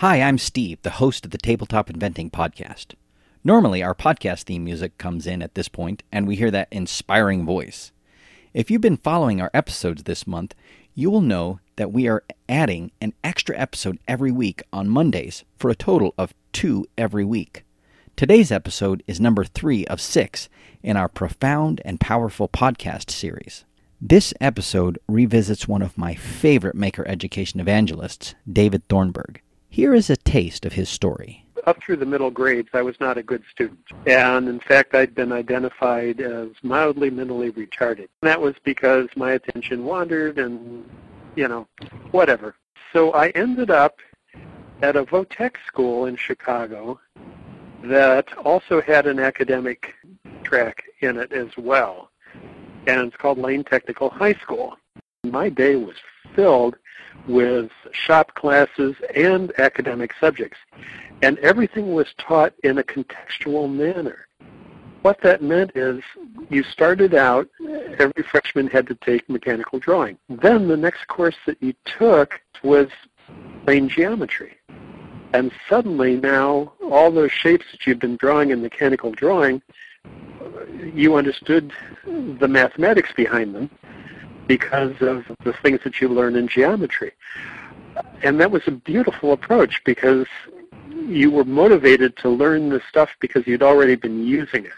Hi, I'm Steve, the host of the Tabletop Inventing Podcast. Normally, our podcast theme music comes in at this point, and we hear that inspiring voice. If you've been following our episodes this month, you will know that we are adding an extra episode every week on Mondays for a total of 2 every week. Today's episode is number 3 of 6 in our Profound and Powerful podcast series. This episode revisits one of my favorite maker education evangelists, David Thornburg. Here is a taste of his story. Up through the middle grades, I was not a good student. And in fact, I'd been identified as mildly mentally retarded. And that was because my attention wandered and, whatever. So I ended up at a Votech school in Chicago that also had an academic track in it as well. And it's called Lane Technical High School. My day was filled with shop classes and academic subjects, and everything was taught in a contextual manner. What that meant is you started out, every freshman had to take mechanical drawing. Then the next course that you took was plane geometry. And suddenly now all those shapes that you've been drawing in mechanical drawing, you understood the mathematics behind them, because of the things that you learn in geometry. And that was a beautiful approach because you were motivated to learn this stuff because you'd already been using it.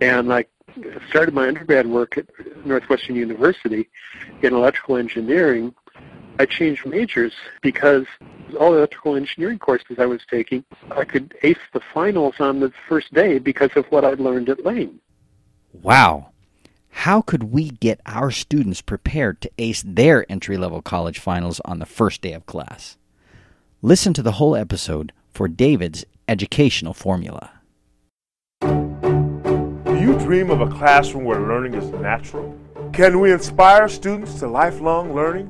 And I started my undergrad work at Northwestern University in electrical engineering. I changed majors because all the electrical engineering courses I was taking, I could ace the finals on the first day because of what I'd learned at Lane. Wow. How could we get our students prepared to ace their entry-level college finals on the first day of class? Listen to the whole episode for David's educational formula. Do you dream of a classroom where learning is natural? Can we inspire students to lifelong learning?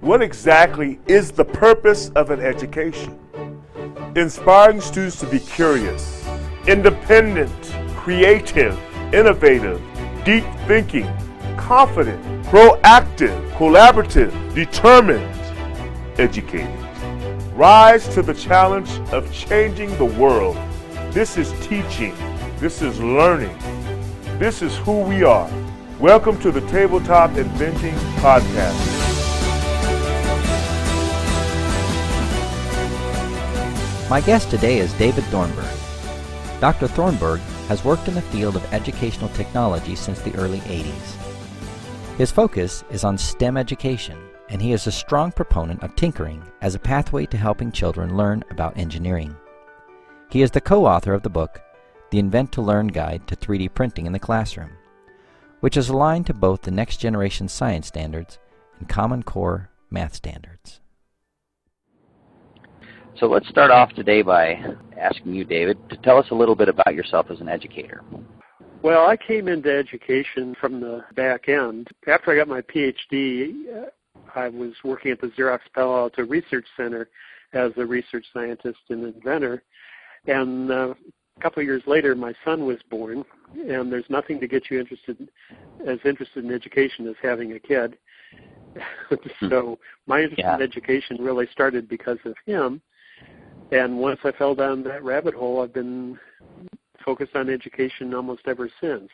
What exactly is the purpose of an education? Inspiring students to be curious, independent, creative, innovative, deep thinking, confident, proactive, collaborative, determined, educated. Rise to the challenge of changing the world. This is teaching. This is learning. This is who we are. Welcome to the Tabletop Inventing Podcast. My guest today is David Thornburg. Dr. Thornburg has worked in the field of educational technology since the early 80s. His focus is on STEM education, and he is a strong proponent of tinkering as a pathway to helping children learn about engineering. He is the co-author of the book, The Invent to Learn Guide to 3D Printing in the Classroom, which is aligned to both the Next Generation Science Standards and Common Core Math Standards. So let's start off today by asking you, David, to tell us a little bit about yourself as an educator. Well, I came into education from the back end. After I got my PhD, I was working at the Xerox Palo Alto Research Center as a research scientist and inventor. And a couple of years later, my son was born, and there's nothing to get you interested in education as having a kid. So my interest in education really started because of him. And once I fell down that rabbit hole, I've been focused on education almost ever since.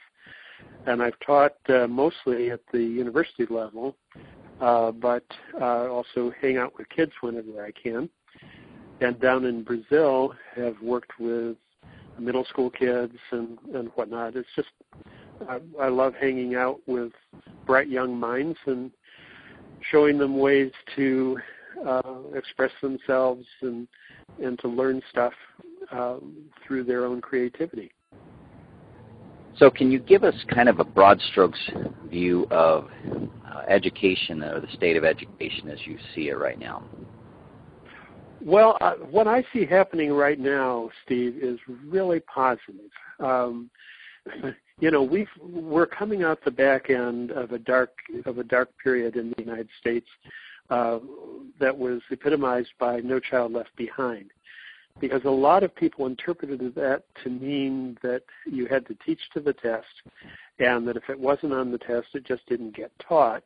And I've taught mostly at the university level, but also hang out with kids whenever I can. And down in Brazil, have worked with middle school kids and whatnot. It's just, I love hanging out with bright young minds and showing them ways to express themselves and to learn stuff through their own creativity. So can you give us kind of a broad strokes view of education or the state of education as you see it right now? Well, what I see happening right now, Steve, is really positive. We're coming out the back end of a dark period in the United States. That was epitomized by No Child Left Behind, because a lot of people interpreted that to mean that you had to teach to the test, and that if it wasn't on the test, it just didn't get taught.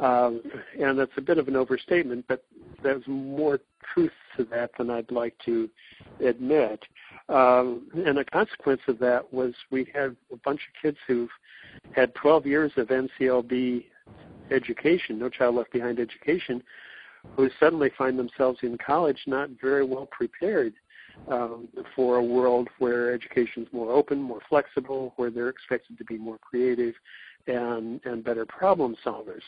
And that's a bit of an overstatement, but there's more truth to that than I'd like to admit. And a consequence of that was we had a bunch of kids who had 12 years of NCLB education, No Child Left Behind education, who suddenly find themselves in college not very well prepared for a world where education is more open, more flexible, where they're expected to be more creative and better problem solvers.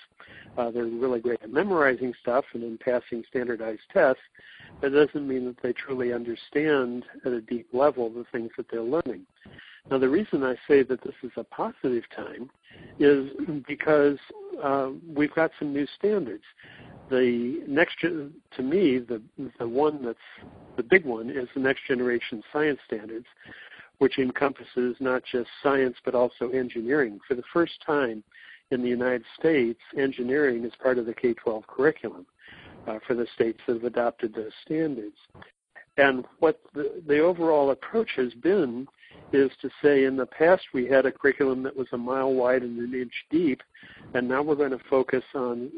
They're really great at memorizing stuff and then passing standardized tests. That doesn't mean that they truly understand at a deep level the things that they're learning. Now, the reason I say that this is a positive time is because we've got some new standards. The next, to me, the one that's the big one is the Next Generation Science Standards, which encompasses not just science but also engineering. For the first time in the United States, engineering is part of the K-12 curriculum for the states that have adopted those standards. And what the overall approach has been is to say in the past we had a curriculum that was a mile wide and an inch deep, and now we're going to focus on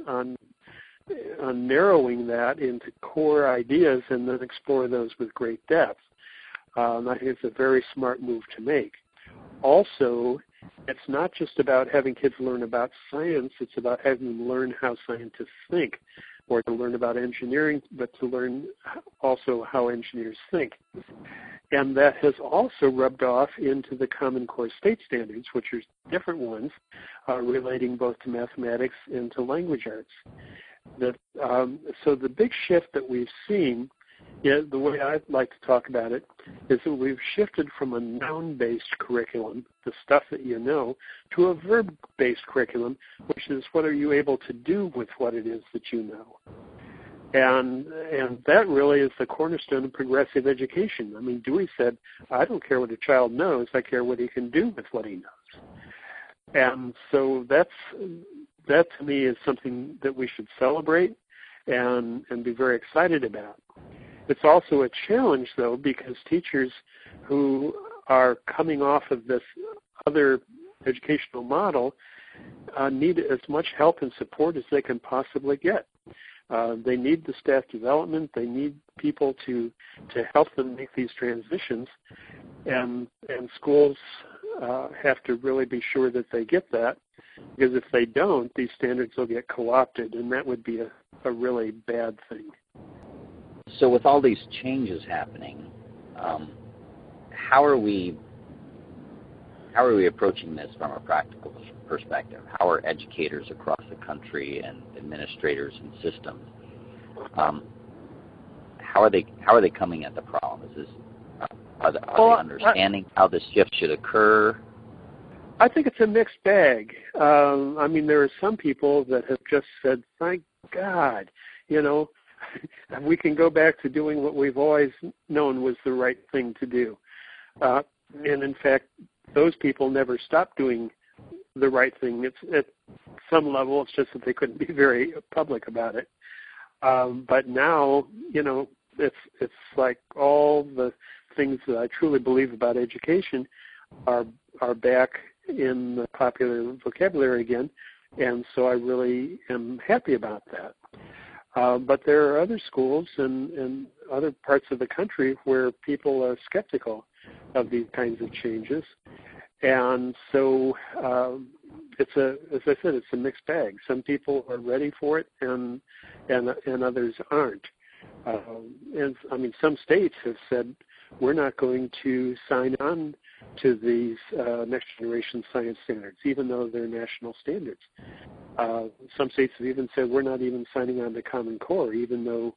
narrowing that into core ideas and then explore those with great depth. I think it's a very smart move to make. Also, it's not just about having kids learn about science, it's about having them learn how scientists think, or to learn about engineering, but to learn also how engineers think. And that has also rubbed off into the Common Core State Standards, which are different ones relating both to mathematics and to language arts. So the big shift that we've seen, the way I'd like to talk about it, is that we've shifted from a noun-based curriculum, the stuff that you know, to a verb-based curriculum, which is what are you able to do with what it is that you know. And that really is the cornerstone of progressive education. I mean, Dewey said, I don't care what a child knows, I care what he can do with what he knows. And so that to me is something that we should celebrate and be very excited about. It's also a challenge, though, because teachers who are coming off of this other educational model need as much help and support as they can possibly get. They need the staff development. They need people to help them make these transitions, and schools have to really be sure that they get that, because if they don't, these standards will get co-opted, and that would be a really bad thing. So with all these changes happening, how are we approaching this from a practical perspective? How are educators across the country and administrators and systems? How are they coming at the problem? Is this are they understanding how this shift should occur? I think it's a mixed bag. I mean, there are some people that have just said, "Thank God," you know. We can go back to doing what we've always known was the right thing to do. And in fact, those people never stopped doing the right thing. It's, at some level, it's just that they couldn't be very public about it. But now, you know, it's like all the things that I truly believe about education are back in the popular vocabulary again. And so I really am happy about that. But there are other schools and other parts of the country where people are skeptical of these kinds of changes. And so as I said, it's a mixed bag. Some people are ready for it and others aren't. And I mean, some states have said, we're not going to sign on to these Next Generation Science Standards, even though they're national standards. Some states have even said we're not even signing on to Common Core, even though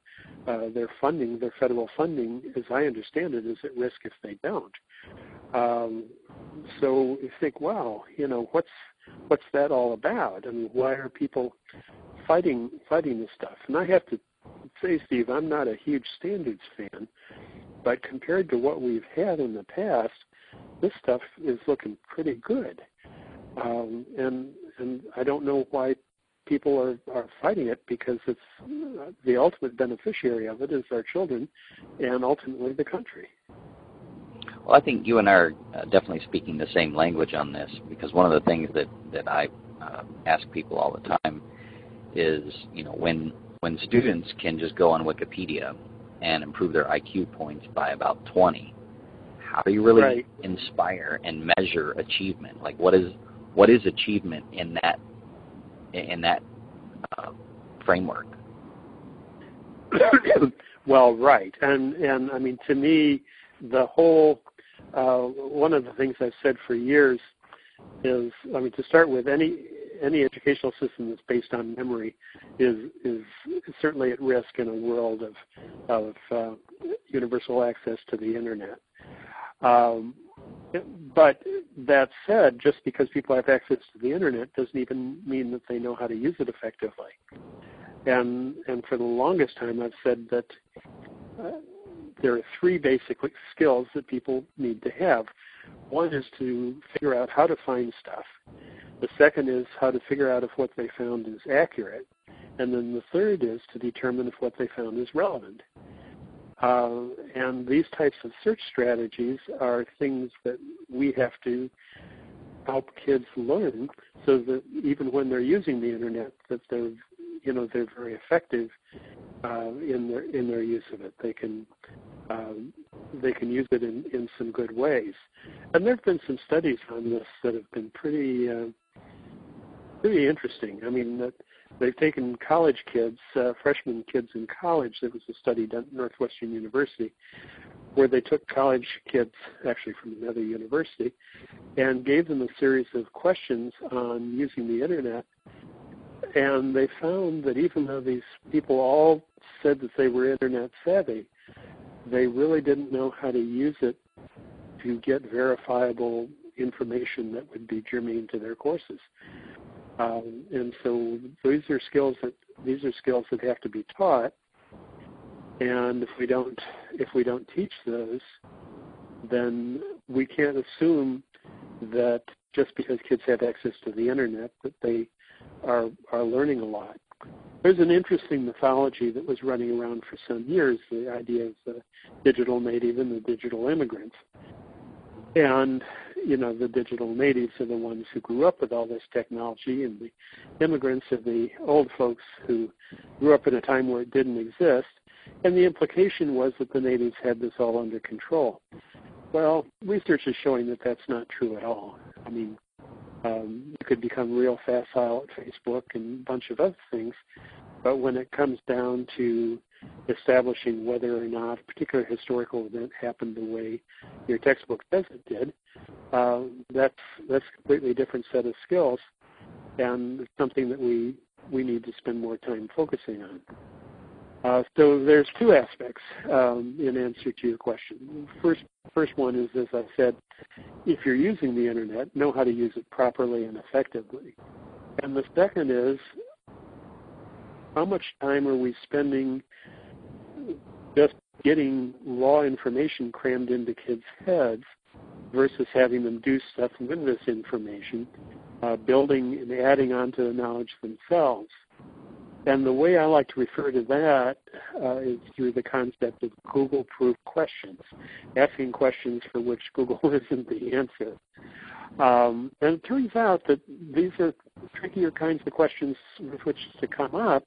their federal funding, as I understand it, is at risk if they don't. So you think, wow, you know, what's that all about? I mean, why are people fighting this stuff? And I have to say, Steve, I'm not a huge standards fan, but compared to what we've had in the past, this stuff is looking pretty good. And I don't know why people are fighting it, because it's the ultimate beneficiary of it is our children and ultimately the country. Well, I think you and I are definitely speaking the same language on this, because one of the things that I ask people all the time is, you know, when students can just go on Wikipedia and improve their IQ points by about 20. How do you really inspire and measure achievement? Like, what is achievement in that framework? Well, right, and I mean, to me, the whole one of the things I've said for years is, I mean, to start with, any educational system that's based on memory is certainly at risk in a world of universal access to the internet. But that said, just because people have access to the internet doesn't even mean that they know how to use it effectively. And for the longest time, I've said that there are three basic skills that people need to have. One is to figure out how to find stuff. The second is how to figure out if what they found is accurate. And then the third is to determine if what they found is relevant. And these types of search strategies are things that we have to help kids learn so that even when they're using the internet, that they're very effective in their use of it. They can use it in some good ways. And there have been some studies on this that have been pretty interesting. I mean, that they've taken college kids, freshman kids in college. There was a study done at Northwestern University where they took college kids, actually from another university, and gave them a series of questions on using the internet. And they found that even though these people all said that they were internet savvy, they really didn't know how to use it to get verifiable information that would be germane to their courses. And so these are skills that have to be taught. And if we don't teach those, then we can't assume that just because kids have access to the internet that they are learning a lot. There's an interesting mythology that was running around for some years, the idea of the digital native and the digital immigrant. And, you know, the digital natives are the ones who grew up with all this technology, and the immigrants are the old folks who grew up in a time where it didn't exist. And the implication was that the natives had this all under control. Well, research is showing that that's not true at all. I mean, you could become real facile at Facebook and a bunch of other things, but when it comes down to establishing whether or not a particular historical event happened the way your textbook says it did, that's a completely different set of skills, and it's something that we need to spend more time focusing on. So there's two aspects in answer to your question. First one is, as I said, if you're using the internet, know how to use it properly and effectively. And the second is, how much time are we spending just getting raw information crammed into kids' heads versus having them do stuff with this information, building and adding on to the knowledge themselves? And the way I like to refer to that is through the concept of Google-proof questions, asking questions for which Google isn't the answer. And it turns out that these are trickier kinds of questions with which to come up,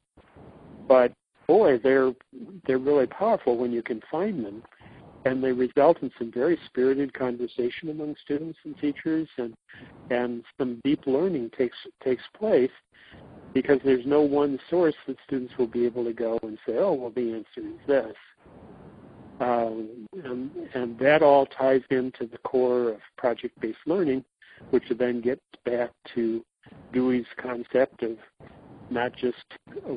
but boy, they're really powerful when you can find them, and they result in some very spirited conversation among students and teachers, and some deep learning takes place. Because there's no one source that students will be able to go and say, oh, well, the answer is this. And that all ties into the core of project-based learning, which then gets back to Dewey's concept of not just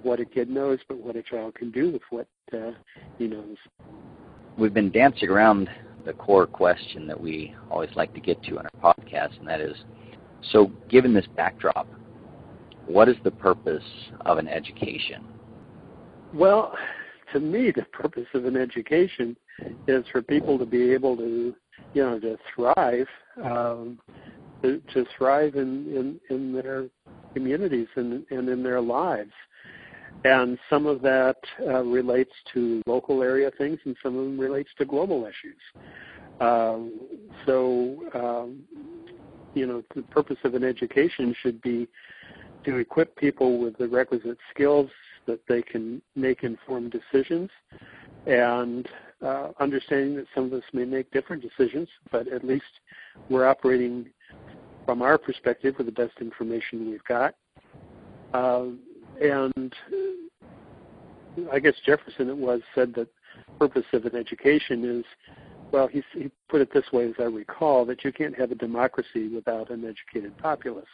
what a kid knows, but what a child can do with what he knows. We've been dancing around the core question that we always like to get to on our podcast, and that is, so given this backdrop, what is the purpose of an education? Well, to me, the purpose of an education is for people to be able to, you know, to thrive, to thrive in their communities and in their lives. And some of that relates to local area things, and some of them relates to global issues. So, you know, the purpose of an education should be to equip people with the requisite skills that they can make informed decisions, and understanding that some of us may make different decisions, but at least we're operating from our perspective with the best information we've got. And I guess Jefferson, it was, said that the purpose of an education is, well, he put it this way, as I recall, that you can't have a democracy without an educated populace.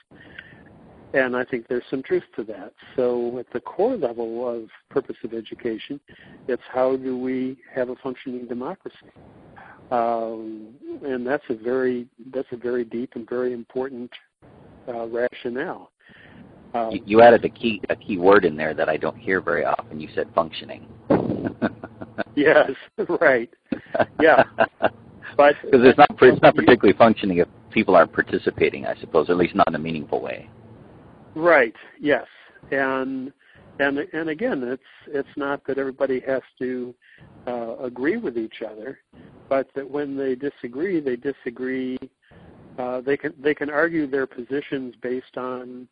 And I think there's some truth to that. So at the core level of purpose of education, it's how do we have a functioning democracy? And that's a very deep and very important rationale. You added a key word in there that I don't hear very often. You said functioning. Yes, right. Yeah, but because it's not particularly functioning if people aren't participating, I suppose, or at least not in a meaningful way. Right. Yes, and again, it's not that everybody has to agree with each other, but that when they disagree, they can argue their positions based on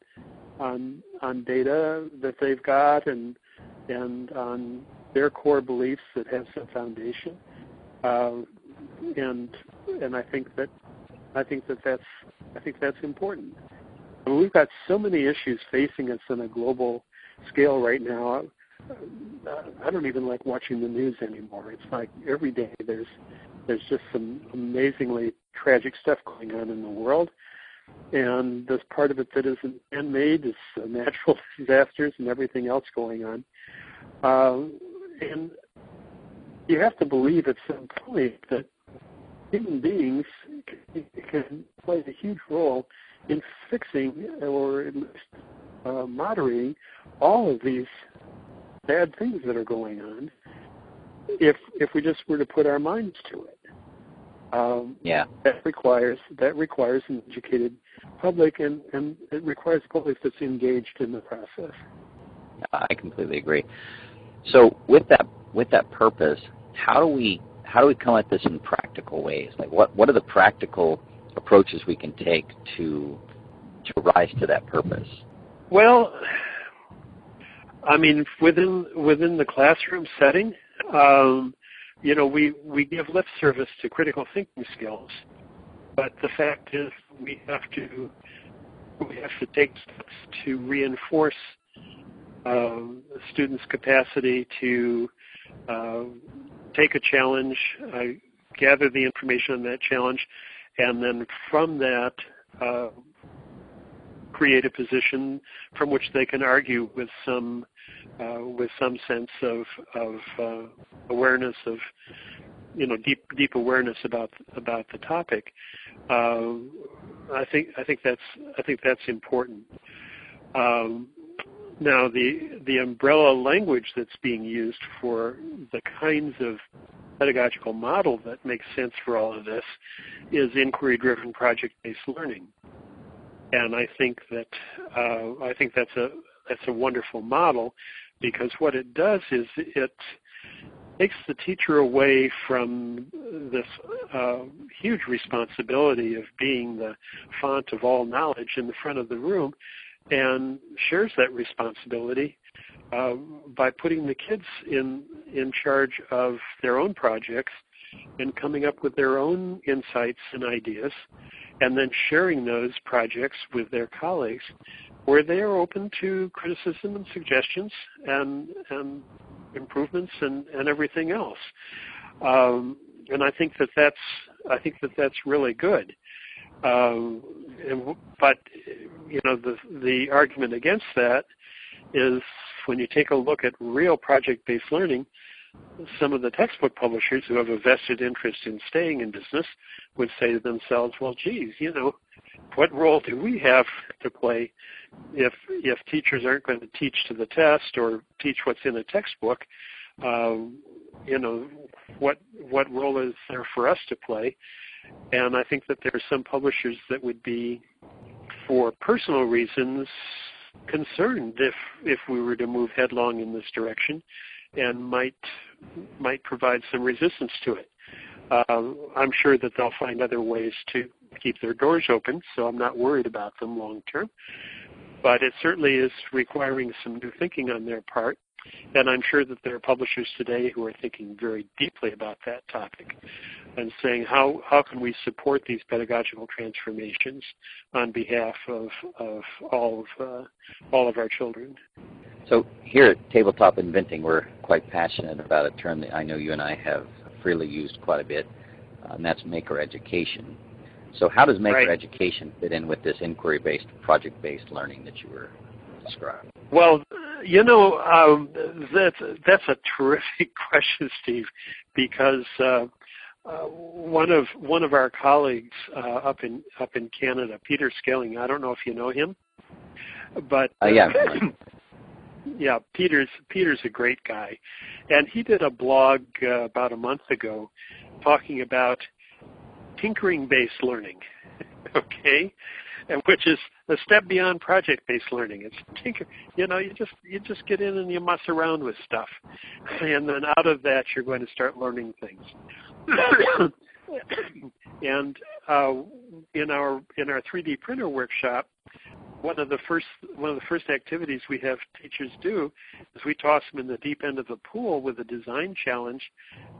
data that they've got and on their core beliefs that have some foundation, and I think that's important. And we've got so many issues facing us on a global scale right now. I don't even like watching the news anymore. It's like every day there's just some amazingly tragic stuff going on in the world, and this part of it that isn't man-made is natural disasters and everything else going on. And you have to believe at some point that human beings can play a huge role in fixing or at least moderating all of these bad things that are going on if we just were to put our minds to it. That requires an educated public, and it requires a public that's engaged in the process. I completely agree. So with that purpose, how do we come at this in practical ways? Like what are the practical approaches we can take to rise to that purpose? Well, I mean, within the classroom setting, we give lip service to critical thinking skills, but the fact is we have to take steps to reinforce students' capacity to take a challenge, gather the information on that challenge, and then from that create a position from which they can argue with some sense of awareness of deep awareness about the topic. I think that's important. Now, the umbrella language that's being used for the kinds of pedagogical model that makes sense for all of this is inquiry-driven, project-based learning, and I think that's a wonderful model, because what it does is it takes the teacher away from this huge responsibility of being the font of all knowledge in the front of the room, and shares that responsibility by putting the kids in charge of their own projects and coming up with their own insights and ideas, and then sharing those projects with their colleagues, where they are open to criticism and suggestions and improvements and everything else. And I think that's really good. But the argument against that is, when you take a look at real project-based learning, some of the textbook publishers who have a vested interest in staying in business would say to themselves, well, geez, what role do we have to play if teachers aren't going to teach to the test or teach what's in a textbook? What role is there for us to play? And I think that there are some publishers that would be, for personal reasons, concerned if we were to move headlong in this direction, and might provide some resistance to it. I'm sure that they'll find other ways to keep their doors open, so I'm not worried about them long term. but it certainly is requiring some new thinking on their part. And I'm sure that there are publishers today who are thinking very deeply about that topic and saying, how can we support these pedagogical transformations on behalf of all of our children? So here at Tabletop Inventing, we're quite passionate about a term that I know you and I have freely used quite a bit, and that's maker education. So how does maker education fit in with this inquiry-based, project-based learning that you were describing? Well, you know, that's a terrific question, Steve, because one of our colleagues up in Canada, Peter Skilling, I don't know if you know him, but yeah, Peter's a great guy, and he did a blog about a month ago talking about tinkering-based learning, okay, and which is a step beyond project-based learning. It's tinker. You know, you just get in and you mess around with stuff, and then out of that you're going to start learning things. And in our 3D printer workshop, one of the first activities we have teachers do is we toss them in the deep end of the pool with a design challenge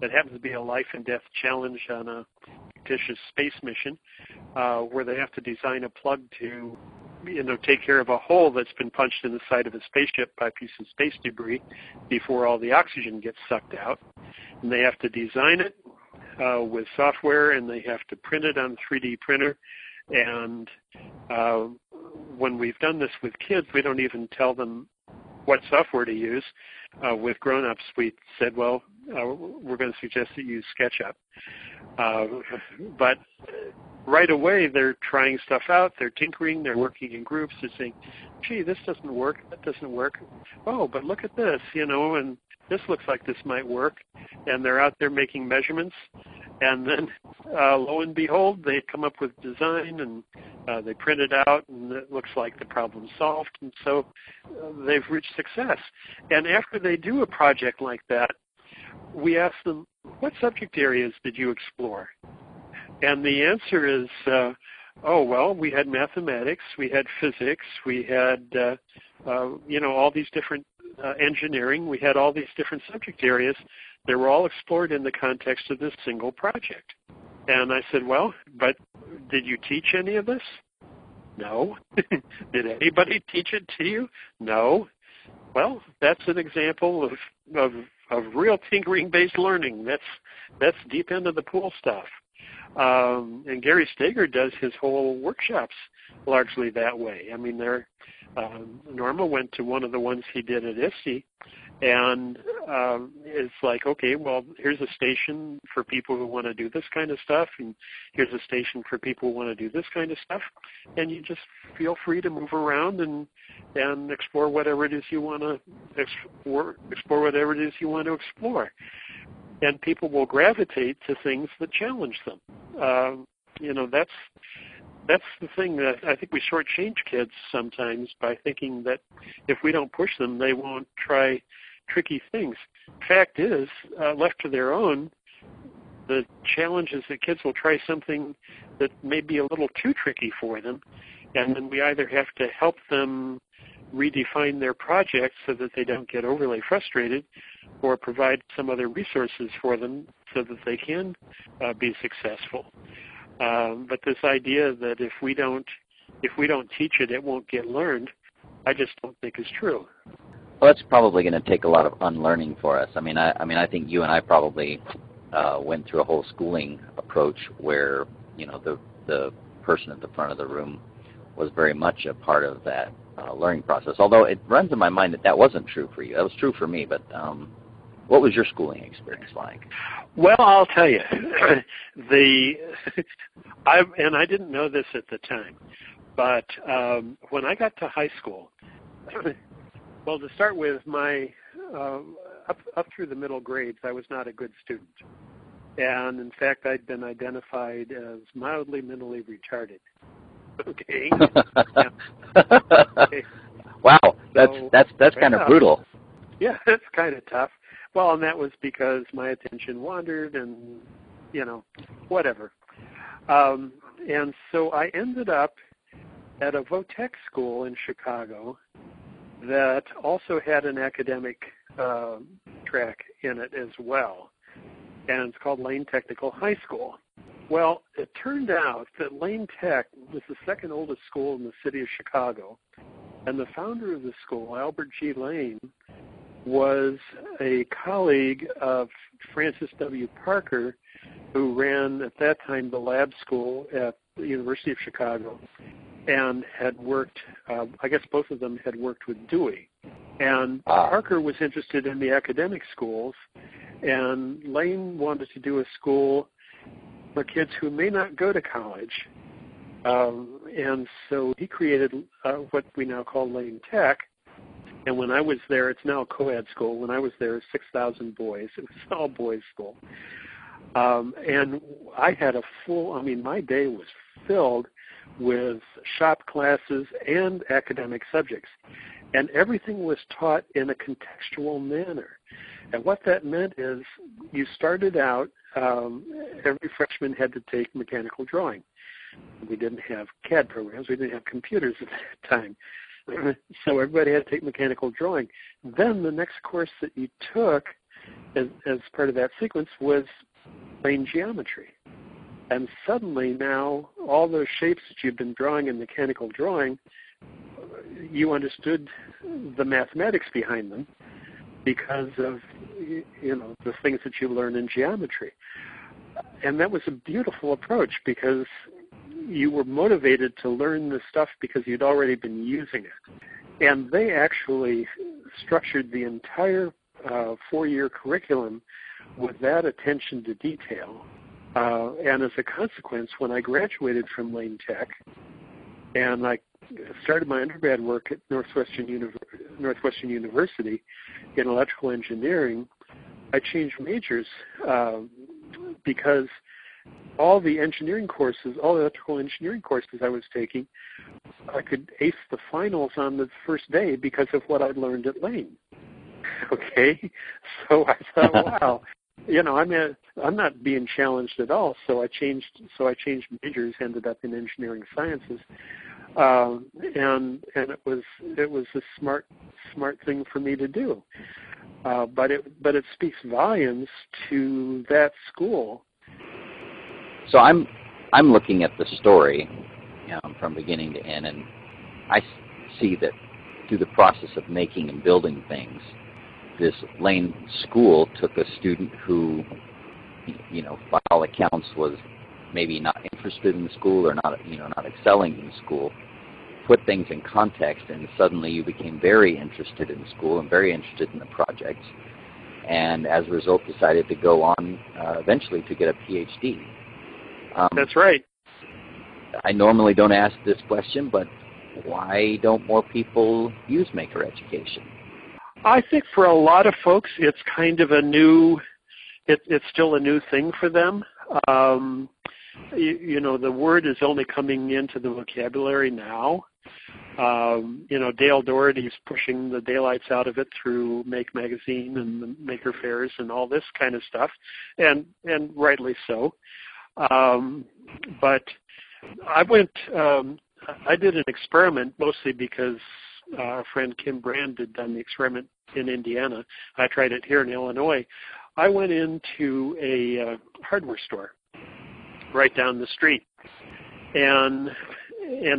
that happens to be a life and death challenge on a fictitious space mission, where they have to design a plug to, you know, take care of a hole that's been punched in the side of a spaceship by a piece of space debris before all the oxygen gets sucked out. And they have to design it with software, and they have to print it on a 3D printer. And when we've done this with kids, we don't even tell them what software to use. With grown-ups, we said, well, we're going to suggest that you use SketchUp. But right away, they're trying stuff out. They're tinkering. They're working in groups. They're saying, gee, this doesn't work. That doesn't work. Oh, but look at this, you know, and this looks like this might work. And they're out there making measurements. And then, lo and behold, they come up with design, and they print it out, and it looks like the problem's solved. And so they've reached success. And after they do a project like that, we ask them, what subject areas did you explore? And the answer is, we had mathematics, we had physics, we had, all these different engineering. We had all these different subject areas. They were all explored in the context of this single project. And I said, well, but did you teach any of this? No. Did anybody teach it to you? No. Well, that's an example of real tinkering-based learning. That's deep end of the pool stuff. And Gary Stager does his whole workshops largely that way. I mean, Norma went to one of the ones he did at ISTE, and it's like, okay, well, here's a station for people who want to do this kind of stuff, and here's a station for people who want to do this kind of stuff, and you just feel free to move around and explore whatever it is you want to explore whatever it is you want to explore. And people will gravitate to things that challenge them. That's the thing that I think we shortchange kids sometimes by thinking that if we don't push them, they won't try tricky things. Fact is, left to their own, the challenge is that kids will try something that may be a little too tricky for them, and then we either have to help them redefine their project so that they don't get overly frustrated, or provide some other resources for them so that they can be successful. But this idea that if we don't teach it, it won't get learned, I just don't think is true. Well, that's probably going to take a lot of unlearning for us. I think you and I probably went through a whole schooling approach where, you know, the person at the front of the room was very much a part of that learning process. Although it runs in my mind that wasn't true for you. That was true for me, but what was your schooling experience like? Well, I'll tell you, I didn't know this at the time, but when I got to high school, well, to start with, my up through the middle grades, I was not a good student, and in fact, I'd been identified as mildly mentally retarded. Okay. Okay. Wow, that's kind of brutal. Yeah, that's kind of tough. Well, and that was because my attention wandered and, you know, whatever. And so I ended up at a Votech school in Chicago that also had an academic track in it as well, and it's called Lane Technical High School. Well, it turned out that Lane Tech was the second oldest school in the city of Chicago, and the founder of the school, Albert G. Lane, was a colleague of Francis W. Parker, who ran at that time the lab school at the University of Chicago, and had worked, I guess both of them had worked with Dewey. And Parker was interested in the academic schools, and Lane wanted to do a school for kids who may not go to college. And so he created what we now call Lane Tech. And when I was there, it's now a co-ed school. When I was there, 6,000 boys. It was an all-boys school. And I had a full, I mean, my day was filled with shop classes and academic subjects. And everything was taught in a contextual manner. And what that meant is you started out, every freshman had to take mechanical drawing. We didn't have CAD programs. We didn't have computers at that time. So everybody had to take mechanical drawing. Then the next course that you took as part of that sequence was plane geometry. And suddenly now all those shapes that you've been drawing in mechanical drawing, you understood the mathematics behind them because of, you know, the things that you learn in geometry. And that was a beautiful approach because you were motivated to learn this stuff because you'd already been using it. And they actually structured the entire four-year curriculum with that attention to detail. And as a consequence, when I graduated from Lane Tech and I started my undergrad work at Northwestern University in electrical engineering, I changed majors because all the engineering courses, all the electrical engineering courses I was taking, I could ace the finals on the first day because of what I'd learned at Lane. Okay? So I thought, wow, you know, I'm not being challenged at all. So I changed majors, ended up in engineering sciences. And it was a smart thing for me to do. But it speaks volumes to that school. So I'm looking at the story, you know, from beginning to end, and I see that through the process of making and building things, this Lane school took a student who, you know, by all accounts was maybe not interested in school or not, you know, not excelling in school, put things in context, and suddenly you became very interested in school and very interested in the projects, and as a result decided to go on eventually to get a PhD. That's right. I normally don't ask this question, but why don't more people use Maker Education? I think for a lot of folks, it's kind of a new, it's still a new thing for them. You know, the word is only coming into the vocabulary now. You know, Dale Dougherty is pushing the daylights out of it through Make Magazine and the Maker Fairs and all this kind of stuff, and rightly so. But I went, I did an experiment mostly because our friend Kim Brand had done the experiment in Indiana. I tried it here in Illinois. I went into a hardware store right down the street, and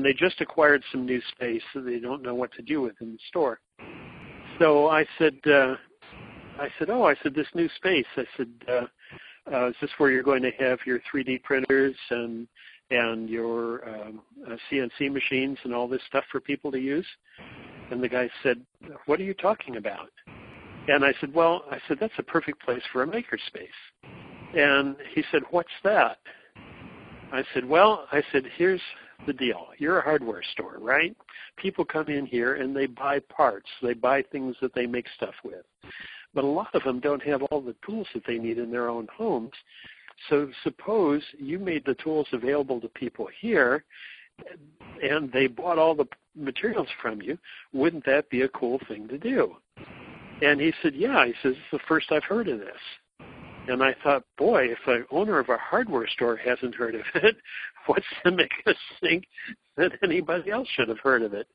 they just acquired some new space, so they don't know what to do with in the store. So I said, this new space, I said, is this where you're going to have your 3D printers and your CNC machines and all this stuff for people to use? And the guy said, what are you talking about? And I said, that's a perfect place for a makerspace. And he said, what's that? I said, here's the deal. You're a hardware store, right? People come in here and they buy parts. They buy things that they make stuff with. But a lot of them don't have all the tools that they need in their own homes. So suppose you made the tools available to people here and they bought all the materials from you. Wouldn't that be a cool thing to do? And he said, yeah. He says, it's the first I've heard of this. And I thought, boy, if the owner of a hardware store hasn't heard of it, what's to make us think that anybody else should have heard of it?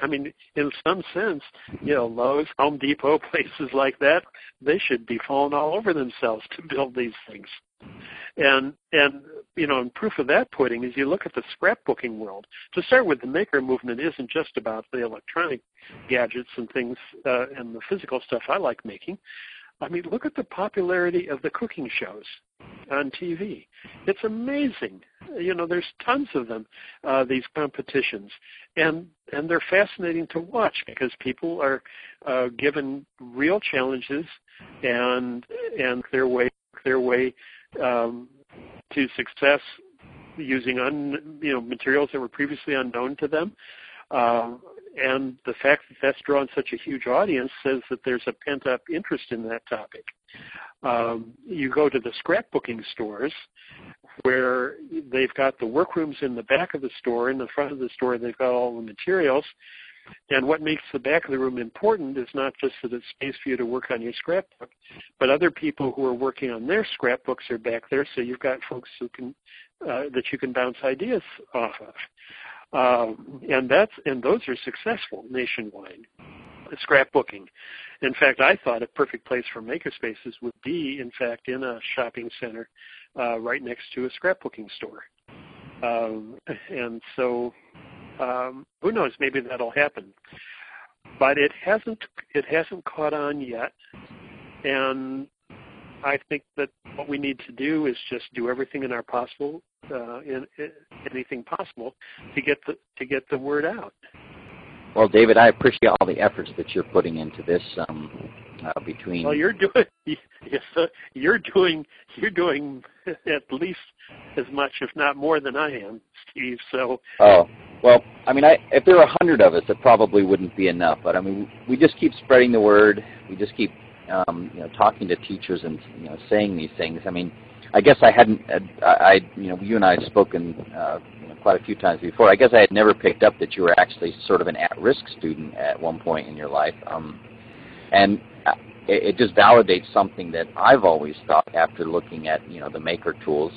I mean, in some sense, you know, Lowe's, Home Depot, places like that, they should be falling all over themselves to build these things. And you know, and proof of that pudding is you look at the scrapbooking world. To start with, the maker movement isn't just about the electronic gadgets and things and the physical stuff I like making. I mean, look at the popularity of the cooking shows on TV. It's amazing. You know, there's tons of them, these competitions. And they're fascinating to watch because people are given real challenges and their way to success using materials that were previously unknown to them. And the fact that that's drawn such a huge audience says that there's a pent-up interest in that topic. You go to the scrapbooking stores where they've got the workrooms in the back of the store. In the front of the store, they've got all the materials. And what makes the back of the room important is not just that it's space for you to work on your scrapbook, but other people who are working on their scrapbooks are back there, so you've got folks who can that you can bounce ideas off of. And those are successful nationwide, scrapbooking. In fact, I thought a perfect place for makerspaces would be, in fact, in a shopping center right next to a scrapbooking store. And so who knows, maybe that'll happen. But it hasn't caught on yet. And I think that what we need to do is just do everything in anything possible, to get the word out. Well, David, I appreciate all the efforts that you're putting into this. Well, you're doing at least as much, if not more, than I am, Steve. So. Oh well, I mean, if there were 100 of us, it probably wouldn't be enough. But I mean, we just keep spreading the word. We just keep talking to teachers and saying these things. I mean, I guess I hadn't. You and I had spoken quite a few times before. I guess I had never picked up that you were actually sort of an at-risk student at one point in your life, and it just validates something that I've always thought after looking at the maker tools.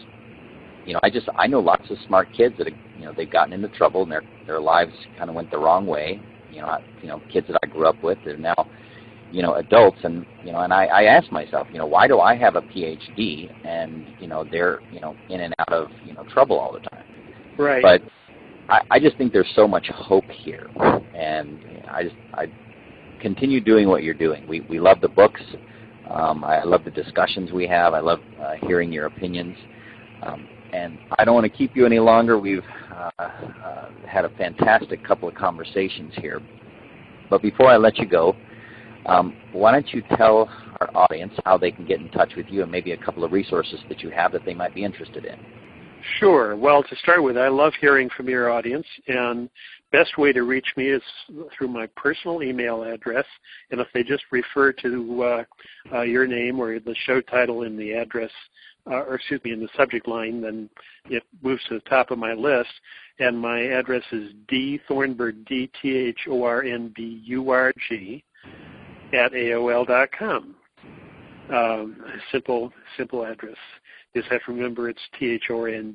I know lots of smart kids that they've gotten into trouble and their lives kind of went the wrong way. Kids that I grew up with are now adults, and I ask myself, why do I have a PhD and they're in and out of trouble all the time? Right. But I just think there's so much hope here, and I continue doing what you're doing. We love the books. I love the discussions we have. I love hearing your opinions. And I don't want to keep you any longer. We've had a fantastic couple of conversations here. But before I let you go, why don't you tell our audience how they can get in touch with you and maybe a couple of resources that you have that they might be interested in? Sure. Well, to start with, I love hearing from your audience, and best way to reach me is through my personal email address, and if they just refer to your name or the show title in the address, in the subject line, then it moves to the top of my list. And my address is dthornburg, dthornburg, at AOL.com. Simple address. You just have to remember it's Thornburg.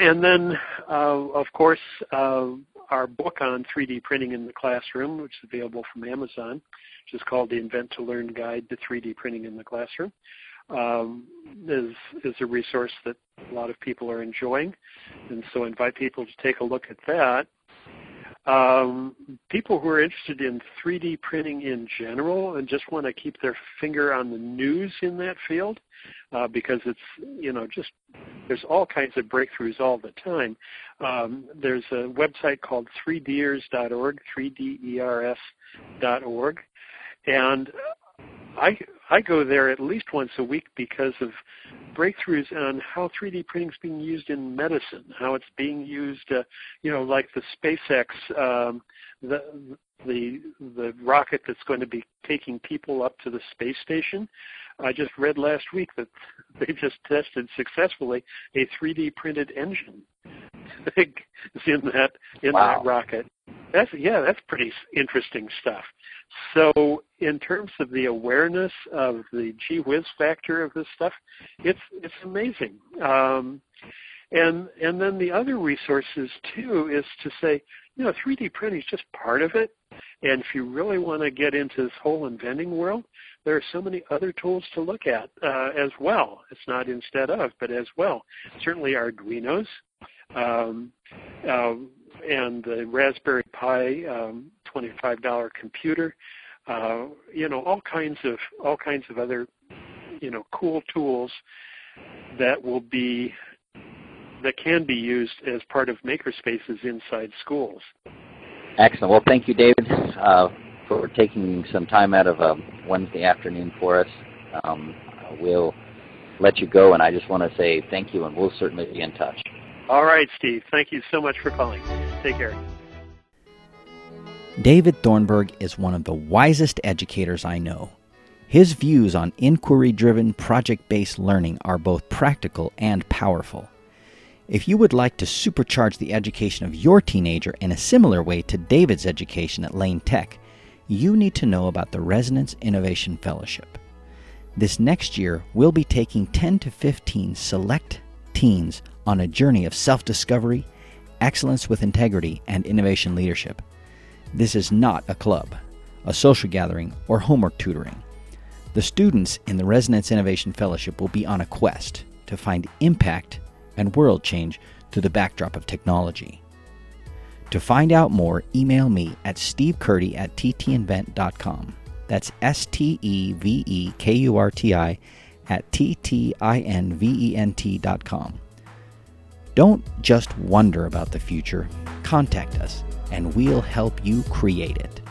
And then, of course, our book on 3D printing in the classroom, which is available from Amazon, which is called the Invent to Learn Guide to 3D Printing in the Classroom, is a resource that a lot of people are enjoying. And so invite people to take a look at that. People who are interested in 3D printing in general and just want to keep their finger on the news in that field, because it's, there's all kinds of breakthroughs all the time. There's a website called 3Ders.org, 3DERS.org, and I go there at least once a week because of breakthroughs on how 3D printing is being used in medicine, how it's being used, like the SpaceX, the rocket that's going to be taking people up to the space station. I just read last week that they just tested successfully a 3D printed engine in that rocket. That's pretty interesting stuff. So in terms of the awareness of the gee whiz factor of this stuff, it's amazing. And then the other resources too is to say, 3D printing is just part of it. And if you really want to get into this whole inventing world, there are so many other tools to look at as well. It's not instead of, but as well. Certainly Arduinos and the Raspberry Pi $25 computer. All kinds of other cool tools that can be used as part of makerspaces inside schools. Excellent. Well, thank you, David, for taking some time out of a Wednesday afternoon for us. We'll let you go, and I just want to say thank you, and we'll certainly be in touch. All right, Steve. Thank you so much for calling. Take care. David Thornburg is one of the wisest educators I know. His views on inquiry-driven, project-based learning are both practical and powerful. If you would like to supercharge the education of your teenager in a similar way to David's education at Lane Tech, you need to know about the Resonance Innovation Fellowship. This next year, we'll be taking 10 to 15 select teens on a journey of self-discovery, excellence with integrity, and innovation leadership. This is not a club, a social gathering, or homework tutoring. The students in the Resonance Innovation Fellowship will be on a quest to find impact and world change through the backdrop of technology. To find out more, email me at stevecurti@ttinvent.com. That's stevekurti@ttinvent.com. Don't just wonder about the future, contact us and we'll help you create it.